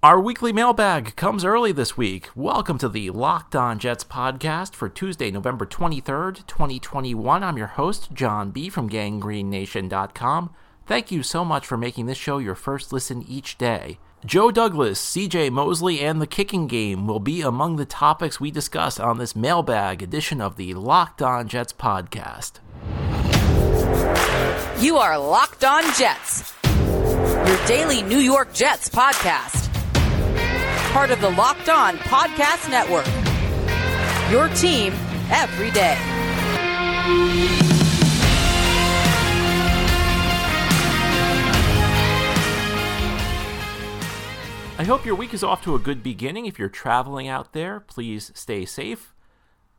Our weekly mailbag comes early this week. Welcome to the Locked On Jets podcast for Tuesday, November 23rd, 2021. I'm your host, John B. from GangreenNation.com. Thank you so much for making this show your first listen each day. Joe Douglas, CJ Mosley, and the kicking game will be among the topics we discuss on this mailbag edition of the Locked On Jets podcast. You are Locked On Jets, your daily New York Jets podcast. Part of the Locked On Podcast Network, your team every day. I hope your week is off to a good beginning. If you're traveling out there, please stay safe.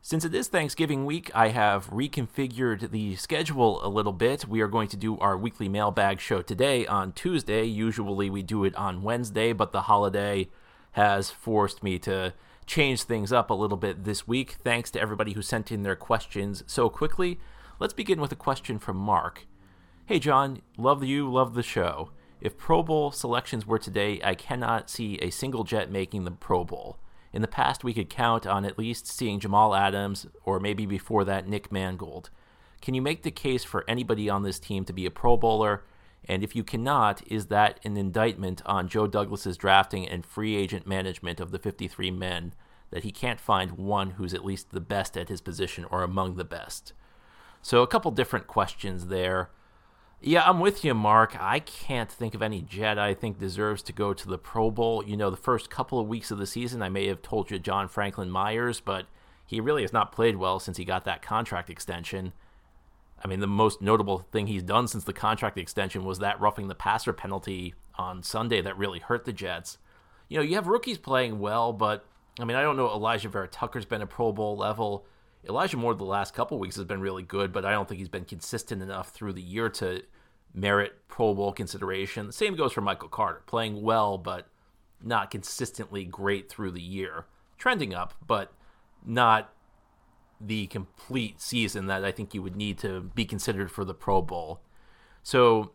Since it is Thanksgiving week, I have reconfigured the schedule a little bit. We are going to do our weekly mailbag show today on Tuesday. Usually we do it on Wednesday, but the holiday has forced me to change things up a little bit this week. Thanks to everybody who sent in their questions so quickly. Let's begin with a question from Mark. Hey, John, love you, love the show. If Pro Bowl selections were today, I cannot see a single Jet making the Pro Bowl. In the past, we could count on at least seeing Jamal Adams, or maybe before that, Nick Mangold. Can you make the case for anybody on this team to be a Pro Bowler? And if you cannot, is that an indictment on Joe Douglas's drafting and free agent management of the 53 men, that he can't find one who's at least the best at his position or among the best? So a couple different questions there. Yeah, I'm with you, Mark. I can't think of any Jet I think deserves to go to the Pro Bowl. You know, the first couple of weeks of the season, I may have told you John Franklin Myers, but he really has not played well since he got that contract extension. I mean, the most notable thing he's done since the contract extension was that roughing the passer penalty on Sunday that really hurt the Jets. You know, you have rookies playing well, but, I mean, I don't know, Elijah Vera-Tucker's been a Pro Bowl level. Elijah Moore the last couple of weeks has been really good, but I don't think he's been consistent enough through the year to merit Pro Bowl consideration. The same goes for Michael Carter, playing well, but not consistently great through the year. Trending up, but not the complete season that I think you would need to be considered for the Pro Bowl. So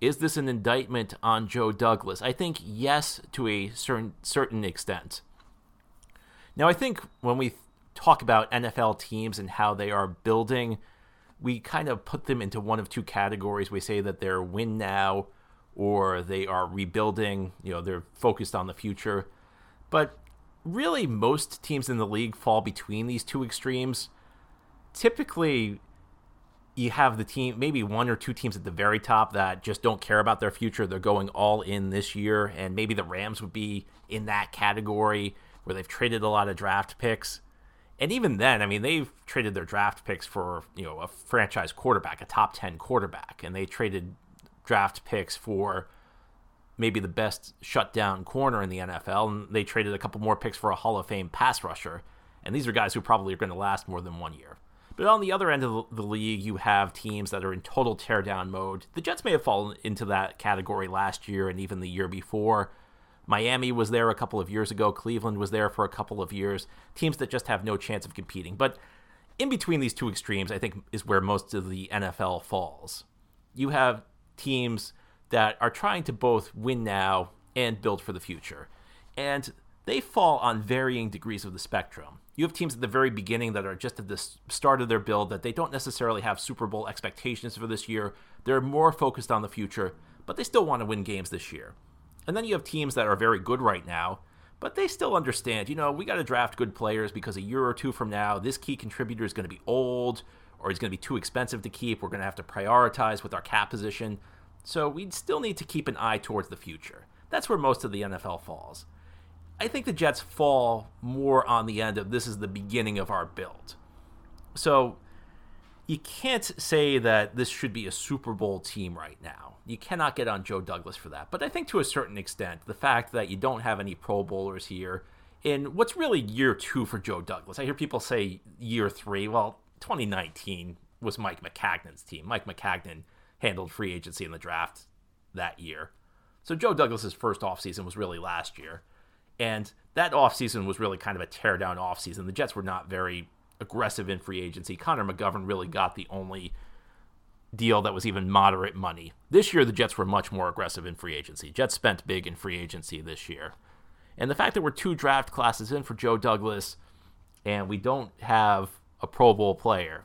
is this an indictment on Joe Douglas? I think yes, to a certain extent. Now, I think when we talk about NFL teams and how they are building, we kind of put them into one of two categories. We say that they're win now or they are rebuilding, you know, they're focused on the future. But really, most teams in the league fall between these two extremes. Typically, you have the team, maybe one or two teams at the very top that just don't care about their future. They're going all in this year, and maybe the Rams would be in that category where they've traded a lot of draft picks. And even then, I mean, they've traded their draft picks for, you know, a franchise quarterback, a top 10 quarterback, and they traded draft picks for maybe the best shutdown corner in the NFL, and they traded a couple more picks for a Hall of Fame pass rusher, and these are guys who probably are going to last more than 1 year. But on the other end of the league, you have teams that are in total teardown mode. The Jets may have fallen into that category last year and even the year before. Miami was there a couple of years ago. Cleveland was there for a couple of years. Teams that just have no chance of competing. But in between these two extremes, I think, is where most of the NFL falls. You have teams that are trying to both win now and build for the future. And they fall on varying degrees of the spectrum. You have teams at the very beginning that are just at the start of their build, that they don't necessarily have Super Bowl expectations for this year. They're more focused on the future, but they still want to win games this year. And then you have teams that are very good right now, but they still understand, you know, we got to draft good players because a year or two from now, this key contributor is going to be old or he's going to be too expensive to keep. We're going to have to prioritize with our cap position. So we'd still need to keep an eye towards the future. That's where most of the NFL falls. I think the Jets fall more on the end of this is the beginning of our build. So you can't say that this should be a Super Bowl team right now. You cannot get on Joe Douglas for that. But I think to a certain extent, the fact that you don't have any Pro Bowlers here in what's really year two for Joe Douglas. I hear people say year three. Well, 2019 was Mike McCagnin's team. Mike McCagnin handled free agency in the draft that year. So Joe Douglas's first offseason was really last year. And that offseason was really kind of a teardown offseason. The Jets were not very aggressive in free agency. Connor McGovern really got the only deal that was even moderate money. This year, the Jets were much more aggressive in free agency. Jets spent big in free agency this year. And the fact that we're two draft classes in for Joe Douglas and we don't have a Pro Bowl player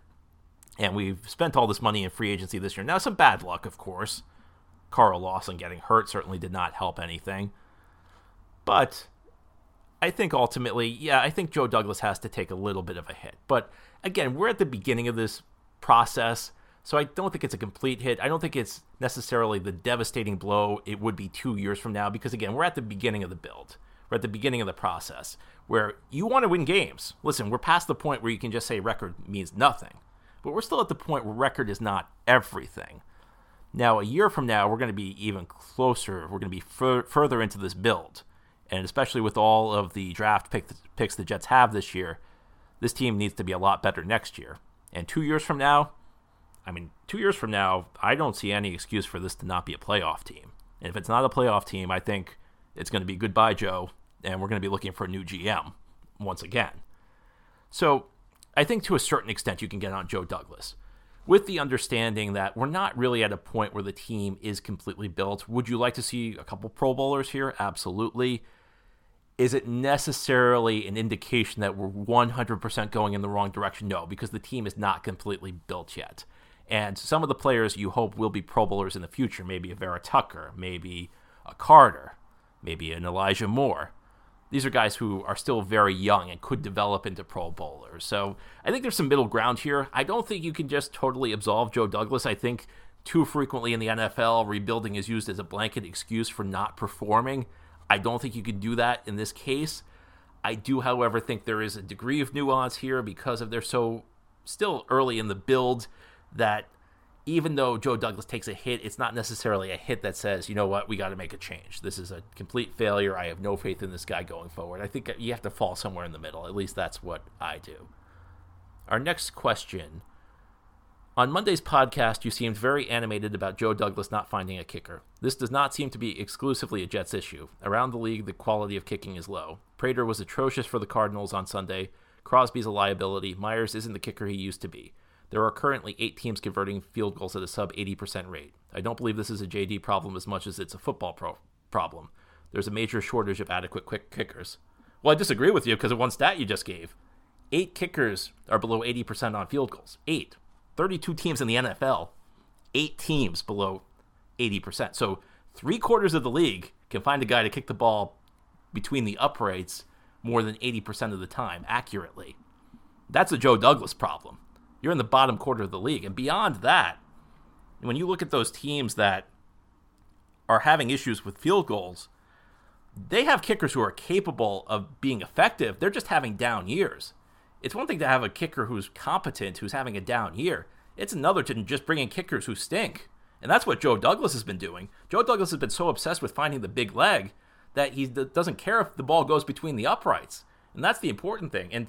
and we've spent all this money in free agency this year. Now, some bad luck, of course. Carl Lawson getting hurt certainly did not help anything. But I think ultimately, I think Joe Douglas has to take a little bit of a hit. But again, we're at the beginning of this process, so I don't think it's a complete hit. I don't think it's necessarily the devastating blow it would be 2 years from now because, again, we're at the beginning of the build. We're at the beginning of the process where you want to win games. Listen, we're past the point where you can just say record means nothing. But we're still at the point where record is not everything. Now, a year from now, we're going to be even closer. We're going to be further into this build. And especially with all of the draft picks the Jets have this year, this team needs to be a lot better next year. And 2 years from now, I don't see any excuse for this to not be a playoff team. And if it's not a playoff team, I think it's going to be goodbye, Joe, and we're going to be looking for a new GM once again. So I think to a certain extent you can get on Joe Douglas with the understanding that we're not really at a point where the team is completely built. Would you like to see a couple Pro Bowlers here? Absolutely. Is it necessarily an indication that we're 100% going in the wrong direction? No, because the team is not completely built yet. And some of the players you hope will be Pro Bowlers in the future, maybe a Vera Tucker, maybe a Carter, maybe an Elijah Moore. These are guys who are still very young and could develop into Pro Bowlers. So I think there's some middle ground here. I don't think you can just totally absolve Joe Douglas. I think too frequently in the NFL, rebuilding is used as a blanket excuse for not performing. I don't think you could do that in this case. I do, however, think there is a degree of nuance here because they're so still early in the build that even though Joe Douglas takes a hit, it's not necessarily a hit that says, you know what, we got to make a change. This is a complete failure. I have no faith in this guy going forward. I think you have to fall somewhere in the middle. At least that's what I do. Our next question. On Monday's podcast, you seemed very animated about Joe Douglas not finding a kicker. This does not seem to be exclusively a Jets issue. Around the league, the quality of kicking is low. Prater was atrocious for the Cardinals on Sunday. Crosby's a liability. Myers isn't the kicker he used to be. There are currently 8 teams converting field goals at a sub-80% rate. I don't believe this is a JD problem as much as it's a football problem. There's a major shortage of adequate quick kickers. Well, I disagree with you because of one stat you just gave. 8 kickers are below 80% on field goals. 8. 32 teams in the NFL, 8 teams below 80%. So 3/4 of the league can find a guy to kick the ball between the uprights more than 80% of the time accurately. That's a Joe Douglas problem. You're in the bottom quarter of the league. And beyond that, when you look at those teams that are having issues with field goals, they have kickers who are capable of being effective. They're just having down years. It's one thing to have a kicker who's competent, who's having a down year. It's another to just bring in kickers who stink. And that's what Joe Douglas has been doing. Joe Douglas has been so obsessed with finding the big leg that he doesn't care if the ball goes between the uprights. And that's the important thing. And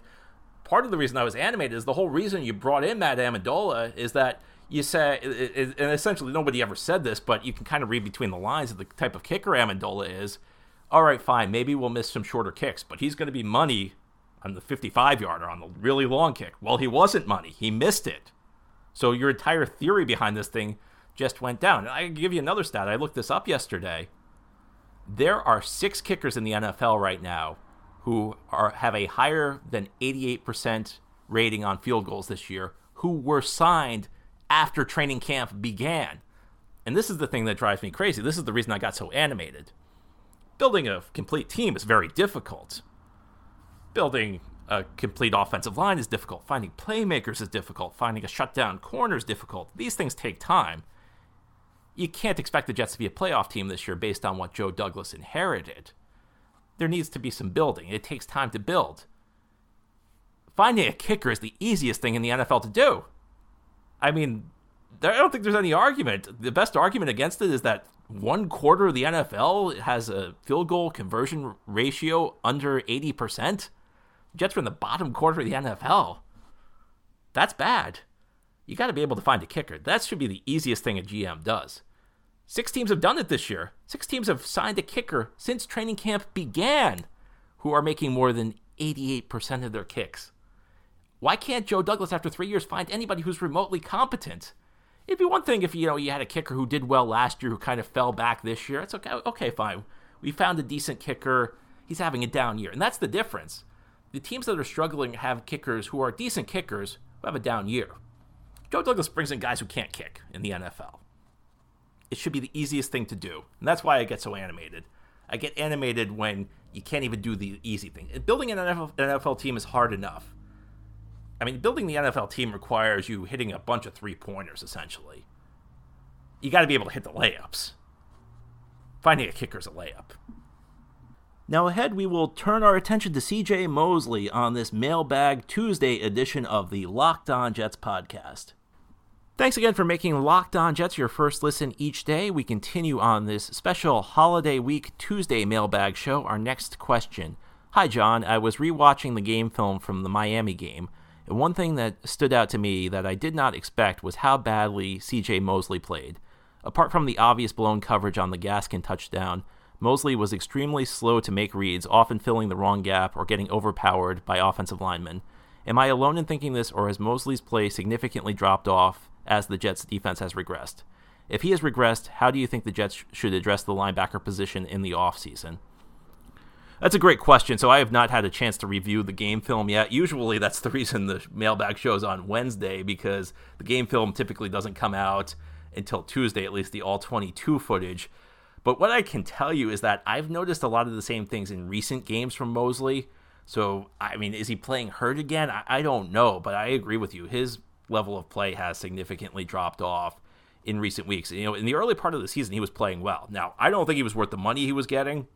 part of the reason I was animated is the whole reason you brought in Matt Amendola is that you say, and essentially nobody ever said this, but you can kind of read between the lines of the type of kicker Amendola is. All right, fine, maybe we'll miss some shorter kicks, but he's going to be money on the 55-yarder, on the really long kick. Well, he wasn't money. He missed it. So your entire theory behind this thing just went down. And I can give you another stat. I looked this up yesterday. There are 6 kickers in the NFL right now who have a higher than 88% rating on field goals this year who were signed after training camp began. And this is the thing that drives me crazy. This is the reason I got so animated. Building a complete team is very difficult. Building a complete offensive line is difficult. Finding playmakers is difficult. Finding a shutdown corner is difficult. These things take time. You can't expect the Jets to be a playoff team this year based on what Joe Douglas inherited. There needs to be some building. It takes time to build. Finding a kicker is the easiest thing in the NFL to do. I mean, I don't think there's any argument. The best argument against it is that one quarter of the NFL has a field goal conversion ratio under 80%. Jets were in the bottom quarter of the NFL. That's bad. You got to be able to find a kicker. That should be the easiest thing a GM does. 6 teams have done it this year. 6 teams have signed a kicker since training camp began who are making more than 88% of their kicks. Why can't Joe Douglas, after 3 years, find anybody who's remotely competent? It'd be one thing if you had a kicker who did well last year, who kind of fell back this year. It's okay. Okay, fine. We found a decent kicker. He's having a down year. And that's the difference. The teams that are struggling have kickers who are decent kickers who have a down year. Joe Douglas brings in guys who can't kick in the NFL. It should be the easiest thing to do. And that's why I get so animated. I get animated when you can't even do the easy thing. Building an NFL team is hard enough. I mean, building the NFL team requires you hitting a bunch of three-pointers, essentially. You got to be able to hit the layups. Finding a kicker is a layup. Now ahead, we will turn our attention to CJ Mosley on this Mailbag Tuesday edition of the Locked On Jets podcast. Thanks again for making Locked On Jets your first listen each day. We continue on this special Holiday Week Tuesday Mailbag show. Our next question. Hi, John. I was rewatching the game film from the Miami game. And one thing that stood out to me that I did not expect was how badly CJ Mosley played. Apart from the obvious blown coverage on the Gaskin touchdown, Mosley was extremely slow to make reads, often filling the wrong gap or getting overpowered by offensive linemen. Am I alone in thinking this, or has Mosley's play significantly dropped off as the Jets' defense has regressed? If he has regressed, how do you think the Jets should address the linebacker position in the offseason? That's a great question. So I have not had a chance to review the game film yet. Usually that's the reason the mailbag show's on Wednesday, because the game film typically doesn't come out until Tuesday, at least the all 22 footage. But what I can tell you is that I've noticed a lot of the same things in recent games from Mosley. So, I mean, is he playing hurt again? I don't know, but I agree with you. His level of play has significantly dropped off in recent weeks. In the early part of the season, he was playing well. Now, I don't think he was worth the money he was getting,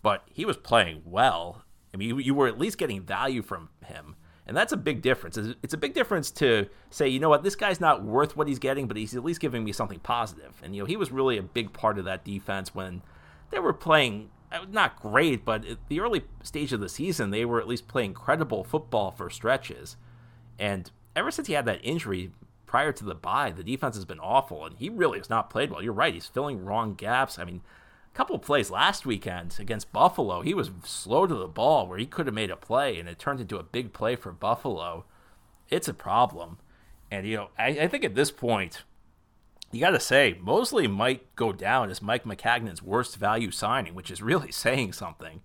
but he was playing well. I mean, you were at least getting value from him. And that's a big difference. It's a big difference to say, you know what, this guy's not worth what he's getting, but he's at least giving me something positive. And, he was really a big part of that defense when they were playing not great, but at the early stage of the season, they were at least playing credible football for stretches. And ever since he had that injury prior to the bye, the defense has been awful, and he really has not played well. You're right. He's filling wrong gaps. I mean, couple of plays last weekend against Buffalo, he was slow to the ball where he could have made a play, and it turned into a big play for Buffalo. It's a problem. And, I think at this point, you got to say, Mosley might go down as Mike McCagnin's worst value signing, which is really saying something.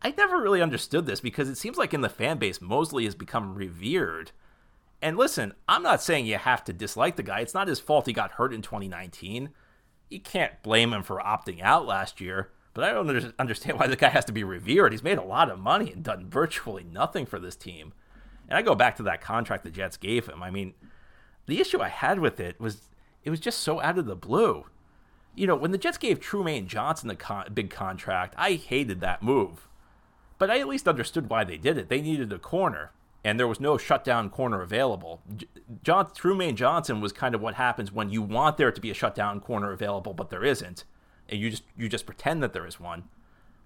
I never really understood this because it seems like in the fan base, Mosley has become revered. And listen, I'm not saying you have to dislike the guy. It's not his fault he got hurt in 2019. You can't blame him for opting out last year, but I don't understand why the guy has to be revered. He's made a lot of money and done virtually nothing for this team. And I go back to that contract the Jets gave him. I mean, the issue I had with it was just so out of the blue. When the Jets gave Trumaine Johnson a big contract, I hated that move. But I at least understood why they did it. They needed a corner, and there was no shutdown corner available. Trumaine Johnson was kind of what happens when you want there to be a shutdown corner available, but there isn't, and you just pretend that there is one.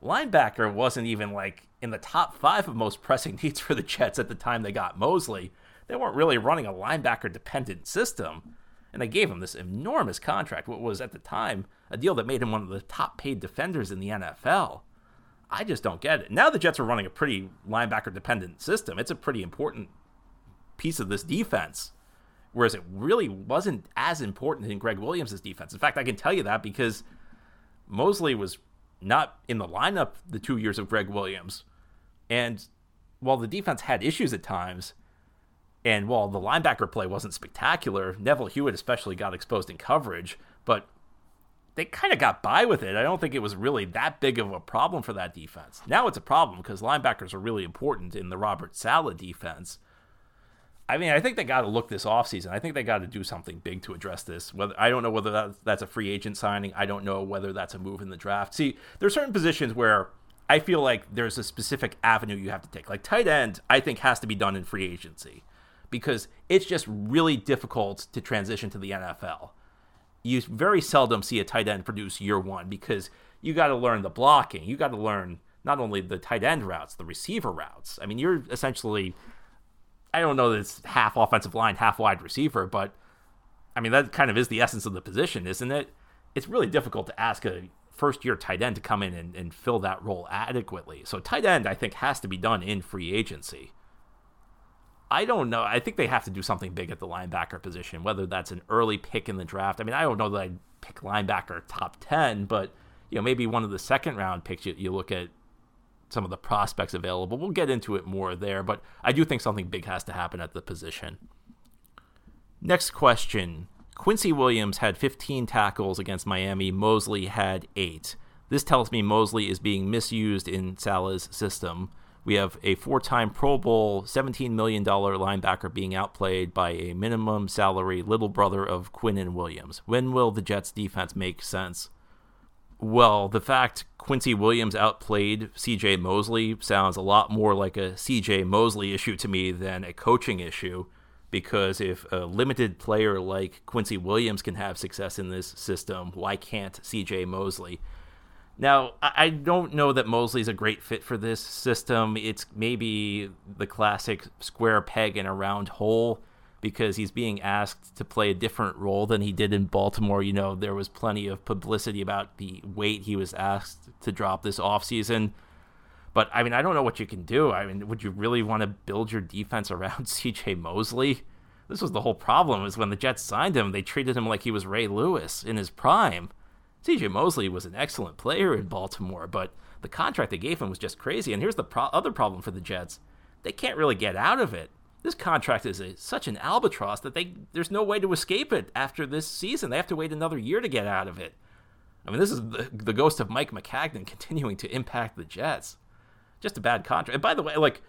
Linebacker wasn't even like in the top 5 of most pressing needs for the Jets at the time they got Mosley. They weren't really running a linebacker-dependent system, and they gave him this enormous contract, what was at the time a deal that made him one of the top-paid defenders in the NFL. I just don't get it. Now the Jets are running a pretty linebacker-dependent system. It's a pretty important piece of this defense, whereas it really wasn't as important in Greg Williams' defense. In fact, I can tell you that because Mosley was not in the lineup the 2 years of Greg Williams. And while the defense had issues at times, and while the linebacker play wasn't spectacular, Neville Hewitt especially got exposed in coverage, but they kind of got by with it. I don't think it was really that big of a problem for that defense. Now it's a problem because linebackers are really important in the Robert Saleh defense. I mean, I think they got to look this offseason. I think they got to do something big to address this. I don't know whether that's a free agent signing. I don't know whether that's a move in the draft. See, there are certain positions where I feel like there's a specific avenue you have to take. Like tight end, I think, has to be done in free agency. because it's just really difficult to transition to the NFL. You very seldom see a tight end produce year one because you got to learn the blocking. You got to learn not only the tight end routes, the receiver routes. I mean, you're essentially, I don't know that it's half offensive line, half wide receiver, but I mean, that kind of is the essence of the position, isn't it? It's really difficult to ask a first-year tight end to come in and fill that role adequately. So tight end, I think, has to be done in free agency. I don't know. I think they have to do something big at the linebacker position, whether that's an early pick in the draft. I mean, I don't know that I'd pick linebacker top 10, but you know, maybe one of the second-round picks, you look at some of the prospects available. We'll get into it more there, but I do think something big has to happen at the position. Next question. Quincy Williams had 15 tackles against Miami. Mosley had 8. This tells me Mosley is being misused in Saleh's system. We have a 4-time Pro Bowl, $17 million linebacker being outplayed by a minimum salary little brother of Quinnen Williams. When will the Jets' defense make sense? Well, the fact Quincy Williams outplayed CJ Mosley sounds a lot more like a CJ Mosley issue to me than a coaching issue, because if a limited player like Quincy Williams can have success in this system, why can't CJ Mosley? Now, I don't know that Mosley's a great fit for this system. It's maybe the classic square peg in a round hole, because he's being asked to play a different role than he did in Baltimore. You know, there was plenty of publicity about the weight he was asked to drop this offseason. But, I mean, I don't know what you can do. I mean, would you really want to build your defense around C.J. Mosley? This was the whole problem, is when the Jets signed him, they treated him like he was Ray Lewis in his prime. C.J. Mosley was an excellent player in Baltimore, but the contract they gave him was just crazy. And here's the other problem for the Jets. They can't really get out of it. This contract is such an albatross that there's no way to escape it after this season. They have to wait another year to get out of it. I mean, this is the ghost of Mike McCagnin continuing to impact the Jets. Just a bad contract. And by the way, like,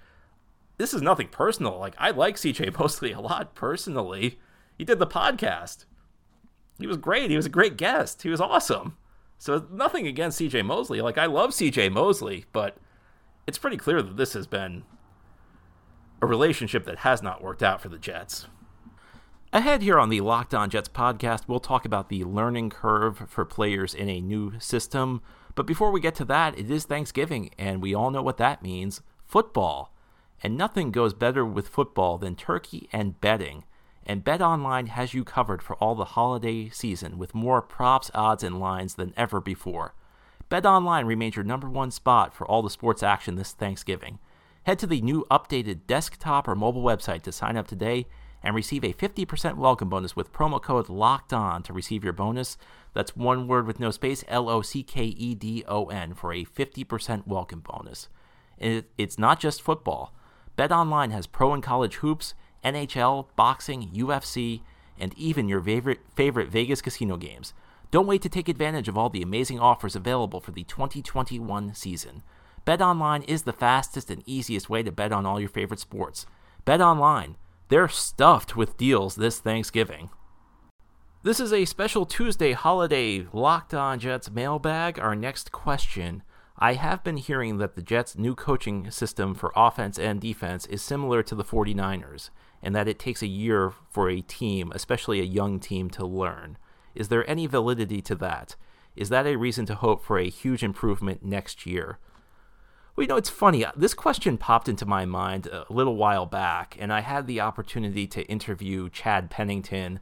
this is nothing personal. Like, I like CJ Mosley a lot personally. He did the podcast. He was great. He was a great guest. He was awesome. So nothing against CJ Mosley. Like, I love CJ Mosley, but it's pretty clear that this has been a relationship that has not worked out for the Jets. Ahead here on the Locked On Jets podcast, we'll talk about the learning curve for players in a new system. But before we get to that, it is Thanksgiving, and we all know what that means: football. And nothing goes better with football than turkey and betting. And BetOnline has you covered for all the holiday season with more props, odds, and lines than ever before. BetOnline remains your number 1 spot for all the sports action this Thanksgiving. Head to the new updated desktop or mobile website to sign up today and receive a 50% welcome bonus with promo code LOCKEDON to receive your bonus. That's one word with no space, LOCKEDON, for a 50% welcome bonus. And it's not just football. BetOnline has pro and college hoops, NHL, boxing, UFC, and even your favorite Vegas casino games. Don't wait to take advantage of all the amazing offers available for the 2021 season. BetOnline is the fastest and easiest way to bet on all your favorite sports. BetOnline. They're stuffed with deals this Thanksgiving. This is a special Tuesday holiday Locked On Jets mailbag. Our next question. I have been hearing that the Jets' new coaching system for offense and defense is similar to the 49ers, and that it takes a year for a team, especially a young team, to learn. Is there any validity to that? Is that a reason to hope for a huge improvement next year? Well, you know, it's funny. This question popped into my mind a little while back, and I had the opportunity to interview Chad Pennington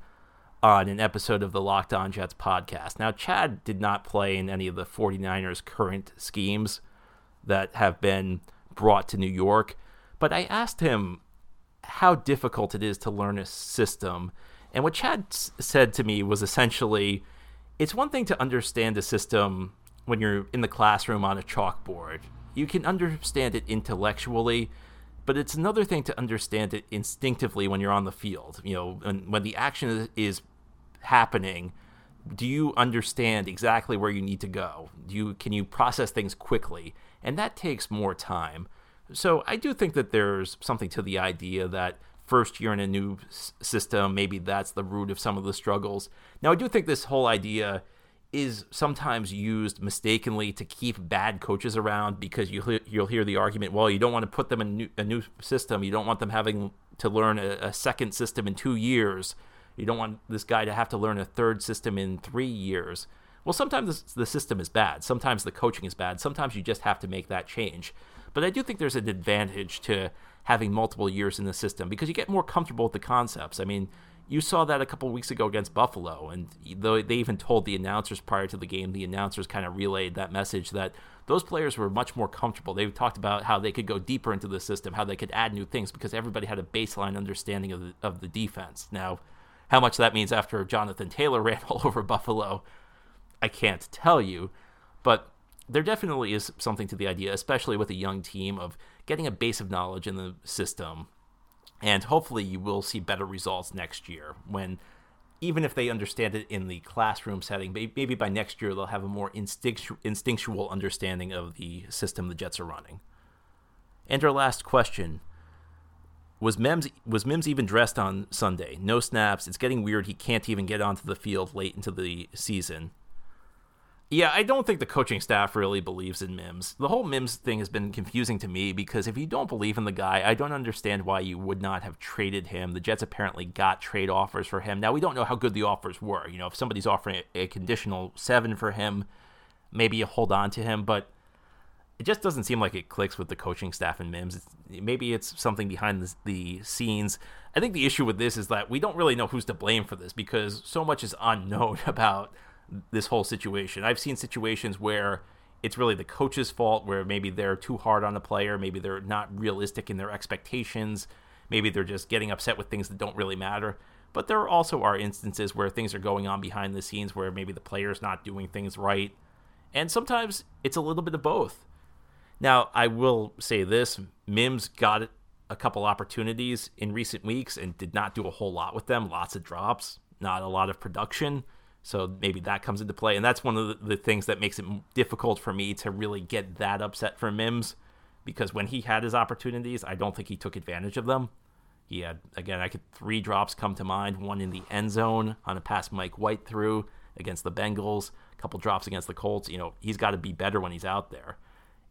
on an episode of the Locked On Jets podcast. Now, Chad did not play in any of the 49ers' current schemes that have been brought to New York, but I asked him how difficult it is to learn a system. And what Chad said to me was essentially, it's one thing to understand a system when you're in the classroom on a chalkboard. You can understand it intellectually, but it's another thing to understand it instinctively when you're on the field. You know, and when the action is happening, do you understand exactly where you need to go? Can you process things quickly? And that takes more time. So I do think that there's something to the idea that first year in a new system, maybe that's the root of some of the struggles. Now, I do think this whole idea is sometimes used mistakenly to keep bad coaches around, because you'll hear the argument, well, you don't want to put them in a new system. You don't want them having to learn a second system in 2 years. You don't want this guy to have to learn a third system in 3 years. Well, sometimes the system is bad. Sometimes the coaching is bad. Sometimes you just have to make that change. But I do think there's an advantage to having multiple years in the system, because you get more comfortable with the concepts. I mean, you saw that a couple of weeks ago against Buffalo, and they even told the announcers prior to the game, the announcers kind of relayed that message that those players were much more comfortable. They talked about how they could go deeper into the system, how they could add new things, because everybody had a baseline understanding of the defense. Now, how much that means after Jonathan Taylor ran all over Buffalo, I can't tell you, but there definitely is something to the idea, especially with a young team, of getting a base of knowledge in the system. And hopefully you will see better results next year, when, even if they understand it in the classroom setting, maybe by next year they'll have a more instinctual understanding of the system the Jets are running. And our last question, was Mims even dressed on Sunday? No snaps. It's getting weird. He can't even get onto the field late into the season. Yeah, I don't think the coaching staff really believes in Mims. The whole Mims thing has been confusing to me, because if you don't believe in the guy, I don't understand why you would not have traded him. The Jets apparently got trade offers for him. Now, we don't know how good the offers were. You know, if somebody's offering a conditional 7 for him, maybe you hold on to him, but it just doesn't seem like it clicks with the coaching staff and Mims. Maybe it's something behind the scenes. I think the issue with this is that we don't really know who's to blame for this, because so much is unknown about this whole situation. I've seen situations where it's really the coach's fault, where maybe they're too hard on a player, maybe they're not realistic in their expectations, maybe they're just getting upset with things that don't really matter. But there also are instances where things are going on behind the scenes, where maybe the player's not doing things right, and sometimes it's a little bit of both. Now, I will say this, Mims got a couple opportunities in recent weeks and did not do a whole lot with them. Lots of drops, not a lot of production. So maybe that comes into play. And that's one of the things that makes it difficult for me to really get that upset for Mims, because when he had his opportunities, I don't think he took advantage of them. He had, again, I could 3 drops come to mind, one in the end zone on a pass Mike White threw against the Bengals, a couple drops against the Colts. You know, he's got to be better when he's out there.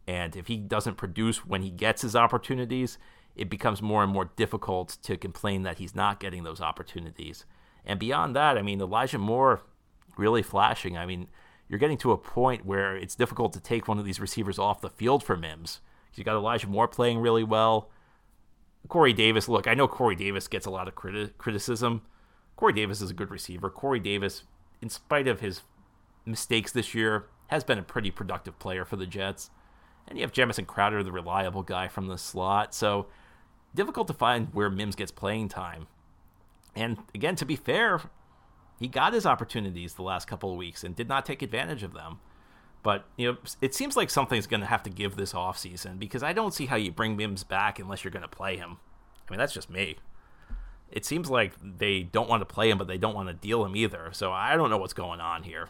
And if he doesn't produce when he gets his opportunities, it becomes more and more difficult to complain that he's not getting those opportunities. And beyond that, I mean, Elijah Moore really flashing. I mean, you're getting to a point where it's difficult to take one of these receivers off the field for Mims. You got Elijah Moore playing really well. Corey Davis, look, I know Corey Davis gets a lot of criticism. Corey Davis is a good receiver. Corey Davis, in spite of his mistakes this year, has been a pretty productive player for the Jets. And you have Jamison Crowder, the reliable guy from the slot. So difficult to find where Mims gets playing time. And again, to be fair, he got his opportunities the last couple of weeks and did not take advantage of them. But, you know, it seems like something's going to have to give this offseason, because I don't see how you bring Mims back unless you're going to play him. I mean, that's just me. It seems like they don't want to play him, but they don't want to deal him either. So I don't know what's going on here.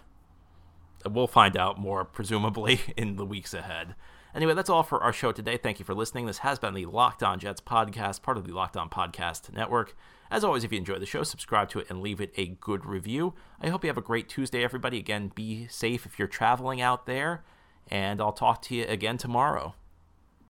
We'll find out more, presumably, in the weeks ahead. Anyway, that's all for our show today. Thank you for listening. This has been the Locked On Jets podcast, part of the Locked On Podcast Network. As always, if you enjoy the show, subscribe to it and leave it a good review. I hope you have a great Tuesday, everybody. Again, be safe if you're traveling out there, and I'll talk to you again tomorrow.